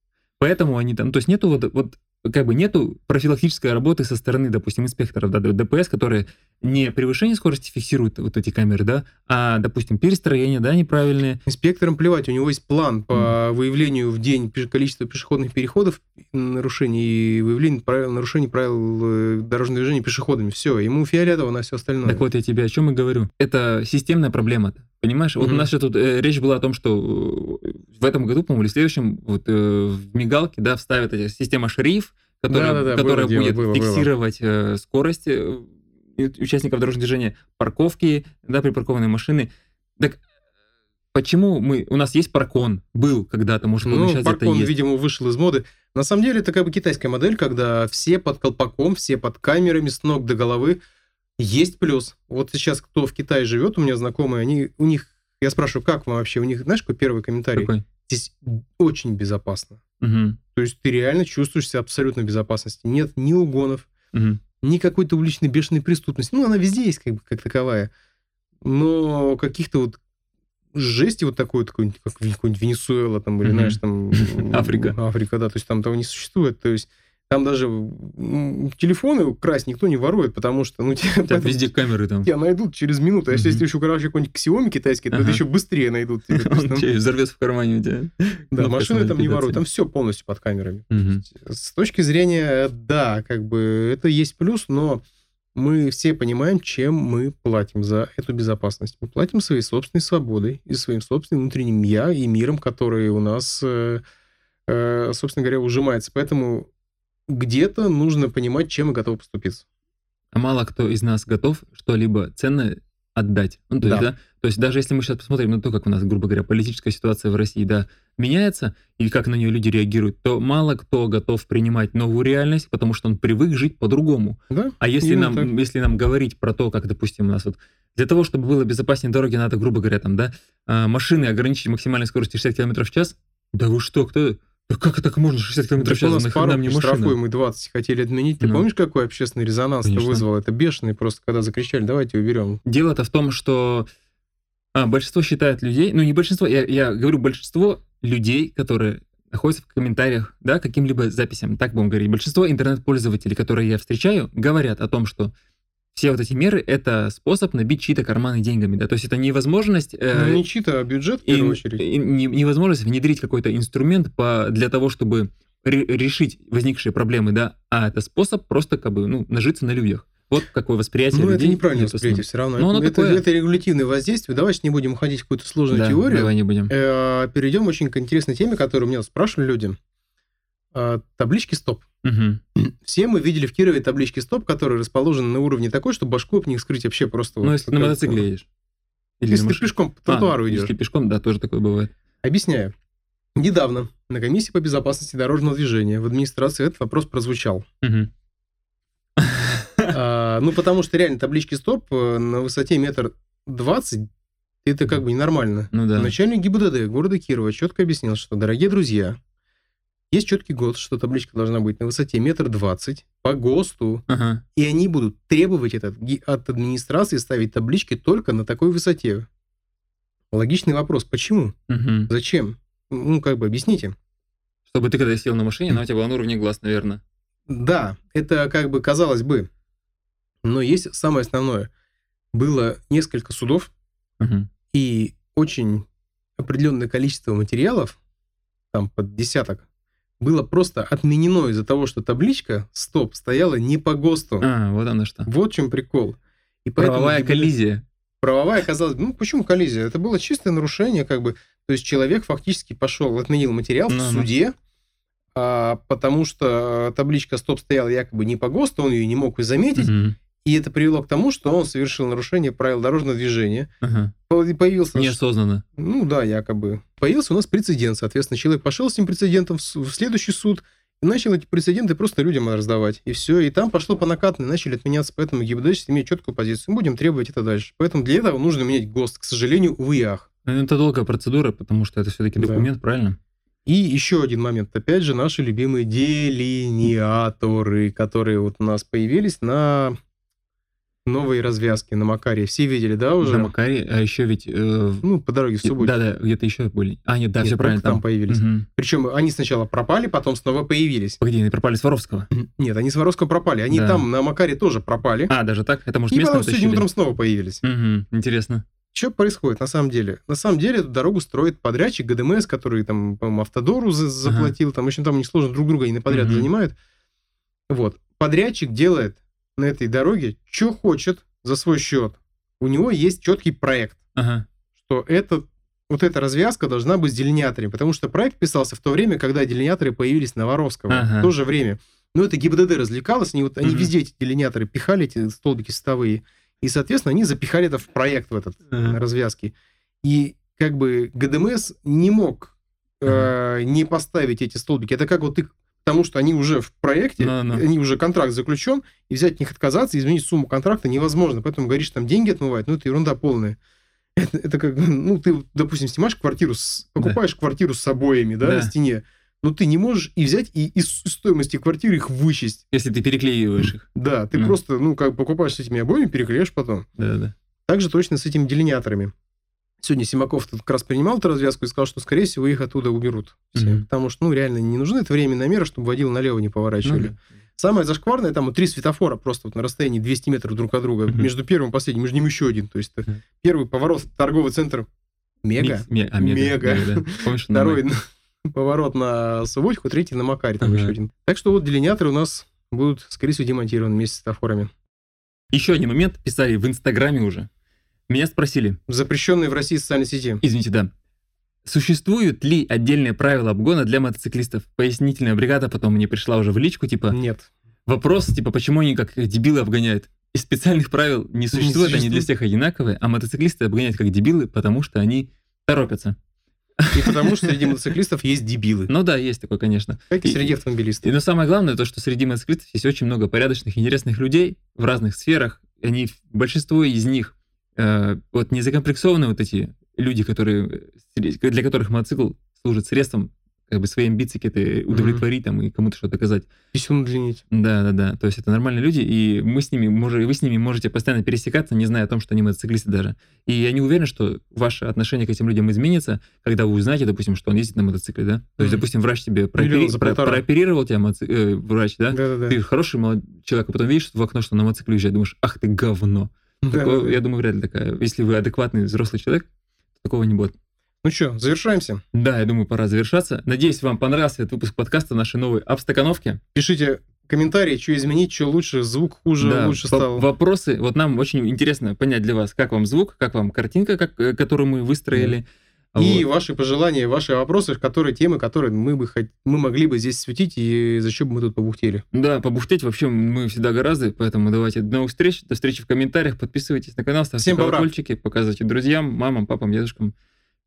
Поэтому они там... То есть нету вот, вот как бы нету профилактической работы со стороны, допустим, инспекторов, да, ДПС, которые не превышение скорости фиксируют вот эти камеры, да, а, допустим, перестроения, да, неправильные. Инспекторам плевать, у него есть план по mm. выявлению в день количества пешеходных переходов, нарушений и выявлению правил, нарушений правил дорожного движения пешеходами. Все, ему фиолетово на все остальное. Так вот я тебе о чем и говорю. Это системная проблема. Понимаешь, вот mm-hmm. у нас же тут э, речь была о том, что в этом году, по-моему, или в следующем, вот, э, в мигалке, да, вставят э, система шериф, которая, да, да, да, которая было, будет было, фиксировать было. Э, скорость э, участников дорожного движения, парковки, да, припаркованные машины. Так почему мы... У нас есть паркон, был когда-то, может, ну, он сейчас паркон, где-то есть. Видимо, вышел из моды. На самом деле, это как бы китайская модель, когда все под колпаком, все под камерами, с ног до головы. Есть плюс. Вот сейчас кто в Китае живет, у меня знакомые, они, у них, я спрашиваю, как вам вообще, у них, знаешь, какой первый комментарий? Какой? Здесь очень безопасно. Угу. То есть ты реально чувствуешь себя абсолютно в безопасности. Нет ни угонов, угу. ни какой-то уличной бешеной преступности. Ну, она везде есть как бы как таковая. Но каких-то вот жести вот такой, такой как какой-нибудь Венесуэла, там, или, угу. знаешь, там... Африка. Африка, да, то есть там того не существует. То есть Там даже телефоны красть никто не ворует, потому что... Ну, тебя, там поэтому, везде камеры там. Тебя найдут через минуту. А mm-hmm. если ты еще украшешь какой-нибудь Xiaomi китайский, то ага. это еще быстрее найдут. Тебя, он там... тебе взорвет в кармане у тебя. Да, машины там не воруют. Там все полностью под камерами. Mm-hmm. С точки зрения, да, как бы это есть плюс, но мы все понимаем, чем мы платим за эту безопасность. Мы платим своей собственной свободой и своим собственным внутренним я и миром, который у нас, собственно говоря, ужимается. Поэтому... Где-то нужно понимать, чем мы готовы поступиться. А мало кто из нас готов что-либо ценное отдать. Ну, то, да. Есть, да? То есть даже если мы сейчас посмотрим на то, как у нас, грубо говоря, политическая ситуация в России да, меняется, и как на нее люди реагируют, то мало кто готов принимать новую реальность, потому что он привык жить по-другому. Да? А если нам, если нам говорить про то, как, допустим, у нас вот... Для того, чтобы было безопаснее дороги, надо, грубо говоря, там, да, машины ограничить максимальной скоростью шестьдесят километров в час. Да вы что, кто... Да как так можно шестьдесят километров в час? У нас пару штрафуемых двадцать хотели отменить. Ты ну. помнишь, какой общественный резонанс это вызвал? Это бешеный просто, когда закричали, давайте уберем. Дело-то в том, что а, большинство считает людей, ну не большинство, я, я говорю большинство людей, которые находятся в комментариях, да, каким-либо записям, так будем говорить. Большинство интернет-пользователей, которые я встречаю, говорят о том, что все вот эти меры — это способ набить чьи-то карманы деньгами, да, то есть это невозможность... Э, ну, не чьи-то, а бюджет, в первую и, очередь. И, не, невозможность внедрить какой-то инструмент по, для того, чтобы ре- решить возникшие проблемы, да, а это способ просто, как бы, ну, нажиться на людях. Вот какое восприятие. Ну, это неправильное восприятие все равно. Но это, такое... это, это регулятивное воздействие. Давайте не будем ходить в какую-то сложную да, теорию. Давай не будем. Э, перейдем очень к интересной теме, которую меня спрашивали люди. Э, таблички «Стоп». Угу. Все мы видели в Кирове таблички «Стоп», которые расположены на уровне такой, что башку об них скрыть вообще просто... Ну, вот, если на мотоцикле едешь. Или если ты пешком по тротуару а, идешь. Если пешком, да, тоже такое бывает. Объясняю. Недавно на комиссии по безопасности дорожного движения в администрации этот вопрос прозвучал. Угу. А, ну, потому что реально таблички «Стоп» на высоте метр двадцать, это как бы ненормально. Ну, да. Начальник ГИБДД города Кирова четко объяснил, что, дорогие друзья... Есть четкий ГОСТ, что табличка должна быть на высоте метр двадцать по ГОСТу, ага. и они будут требовать это, от администрации ставить таблички только на такой высоте. Логичный вопрос. Почему? Угу. Зачем? Ну, как бы, объясните. Чтобы ты, когда сел на машине, она у тебя была на уровне глаз, наверное. Да, это как бы казалось бы. Но есть самое основное. Было несколько судов, угу. и очень определенное количество материалов, там под десяток, было просто отменено из-за того, что табличка «Стоп» стояла не по ГОСТу. А, вот она что. Вот в чем прикол. И правовая поэтому, коллизия. Правовая, казалось бы, ну почему коллизия? Это было чистое нарушение, как бы. То есть человек фактически пошел, отменил материал ну, в суде, ну. а, потому что табличка «Стоп» стояла якобы не по ГОСТу, он ее не мог и заметить. Угу. И это привело к тому, что он совершил нарушение правил дорожного движения. Ага. Появился... Неосознанно. Ну да, якобы. Появился у нас прецедент. Соответственно, человек пошел с этим прецедентом в следующий суд и начал эти прецеденты просто людям раздавать. И все. И там пошло по накатной. Начали отменяться. Поэтому ГИБДД имеет четкую позицию. Мы будем требовать это дальше. Поэтому для этого нужно менять ГОСТ. К сожалению, увы и ах. Это долгая процедура, потому что это все-таки документ, да. Правильно? И еще один момент. Опять же, наши любимые делиниаторы, которые вот у нас появились на... Новые развязки на Макаре. Все видели, да, уже? На Макаре, а еще ведь... Э, ну, по дороге в Суводьху. Да-да, где-то еще были. А, нет, да, нет, все правильно. Там, там появились. Угу. Причем они сначала пропали, потом снова появились. Погоди, они пропали с Воровского? Нет, они с Воровского пропали. Они да. там на Макаре тоже пропали. А, даже так? Это, может, местные утащили? И потом сегодня утром снова появились. Угу. Интересно. Что происходит на самом деле? На самом деле эту дорогу строит подрядчик ГДМС, который там, по-моему, Автодору за- заплатил. Ага. Там, в общем, там несложно друг друга и на подряд угу. занимают. Вот. Подрядчик делает на этой дороге, что хочет за свой счет. У него есть четкий проект, ага. что это, вот эта развязка должна быть с делиниаторами, потому что проект писался в то время, когда делиниаторы появились на Воровского, ага. в то же время. Но это ГИБДД развлекалось, они, вот, они угу. везде эти делиниаторы пихали, эти столбики световые, и, соответственно, они запихали это в проект, в этот ага. развязки. И как бы ГДМС не мог ага. э, не поставить эти столбики. Это как вот ты потому что они уже в проекте, no, no. они уже контракт заключен, и взять от них отказаться, изменить сумму контракта невозможно. Поэтому, говоришь, там деньги отмывают, ну, это ерунда полная. Это, это как, ну, ты, допустим, снимаешь квартиру, с, покупаешь да. квартиру с обоями, да, да, на стене, но ты не можешь и взять и из стоимости квартиры их вычесть. Если ты переклеиваешь их. Да, ты no. просто, ну, как покупаешь с этими обоями, переклеишь потом. Да, да. Так же точно с этими делиниаторами. Сегодня Симаков как раз принимал эту развязку и сказал, что, скорее всего, их оттуда уберут. Mm-hmm. Потому что, ну, реально не нужны это временные меры, чтобы водила налево не поворачивали. Mm-hmm. Самое зашкварное, там вот три светофора просто вот на расстоянии двести метров друг от друга. Mm-hmm. Между первым и последним, между ним еще один. То есть mm-hmm. первый поворот торговый центр Мега. Мега. А, Мега. Мега. Да. Второй поворот на Суводьху, третий на Макаре, там uh-huh. еще один. Так что вот делиняторы у нас будут, скорее всего, демонтированы вместе с светофорами. Еще один момент, писали в Инстаграме уже. Меня спросили. Запрещенные в России социальные сети. Извините, да. Существуют ли отдельные правила обгона для мотоциклистов? Пояснительная бригада потом мне пришла уже в личку, типа... Нет. Вопрос, типа, почему они как дебилы обгоняют? И специальных правил не существует, не существует, они для всех одинаковые, а мотоциклисты обгоняют как дебилы, потому что они торопятся. И потому что среди мотоциклистов есть дебилы. Ну да, есть такое, конечно. Как и среди автомобилистов. Но самое главное то, что среди мотоциклистов есть очень много порядочных, интересных людей в разных сферах. Они, большинство из них, э, вот незакомплексованные вот эти люди, которые, для которых мотоцикл служит средством, как бы свои амбиции какие-то удовлетворить mm-hmm. там, и кому-то что-то доказать. Писюн удлинить. Да-да-да, то есть это нормальные люди, и мы с ними, мож- вы с ними можете постоянно пересекаться, не зная о том, что они мотоциклисты даже. И я не уверен, что ваше отношение к этим людям изменится, когда вы узнаете, допустим, что он ездит на мотоцикле, да? То есть, mm-hmm. допустим, врач тебе прооперировал, про- прооперировал тебя мотоци- э, врач, да? Да-да-да. Ты хороший молодой человек, а потом видишь в окно, что он на мотоцикле уезжает, думаешь, ах ты говно. Такое, я думаю, вряд ли такая. Если вы адекватный взрослый человек, такого не будет. Ну что, завершаемся? Да, я думаю, пора завершаться. Надеюсь, вам понравился этот выпуск подкаста нашей новой обстакановки. Пишите комментарии, что изменить, что лучше, звук хуже, да, лучше по- стало. Вопросы. Вот нам очень интересно понять для вас, как вам звук, как вам картинка, как, которую мы выстроили. Mm. И вот. Ваши пожелания, ваши вопросы, которые темы, которые мы бы хот... мы могли бы здесь светить, и за что бы мы тут побухтели. Да, побухтеть вообще мы всегда гораздо, поэтому давайте до новых встреч, до встречи в комментариях, подписывайтесь на канал, ставьте колокольчики, показывайте друзьям, мамам, папам, дедушкам.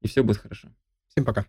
И все будет хорошо. Всем пока.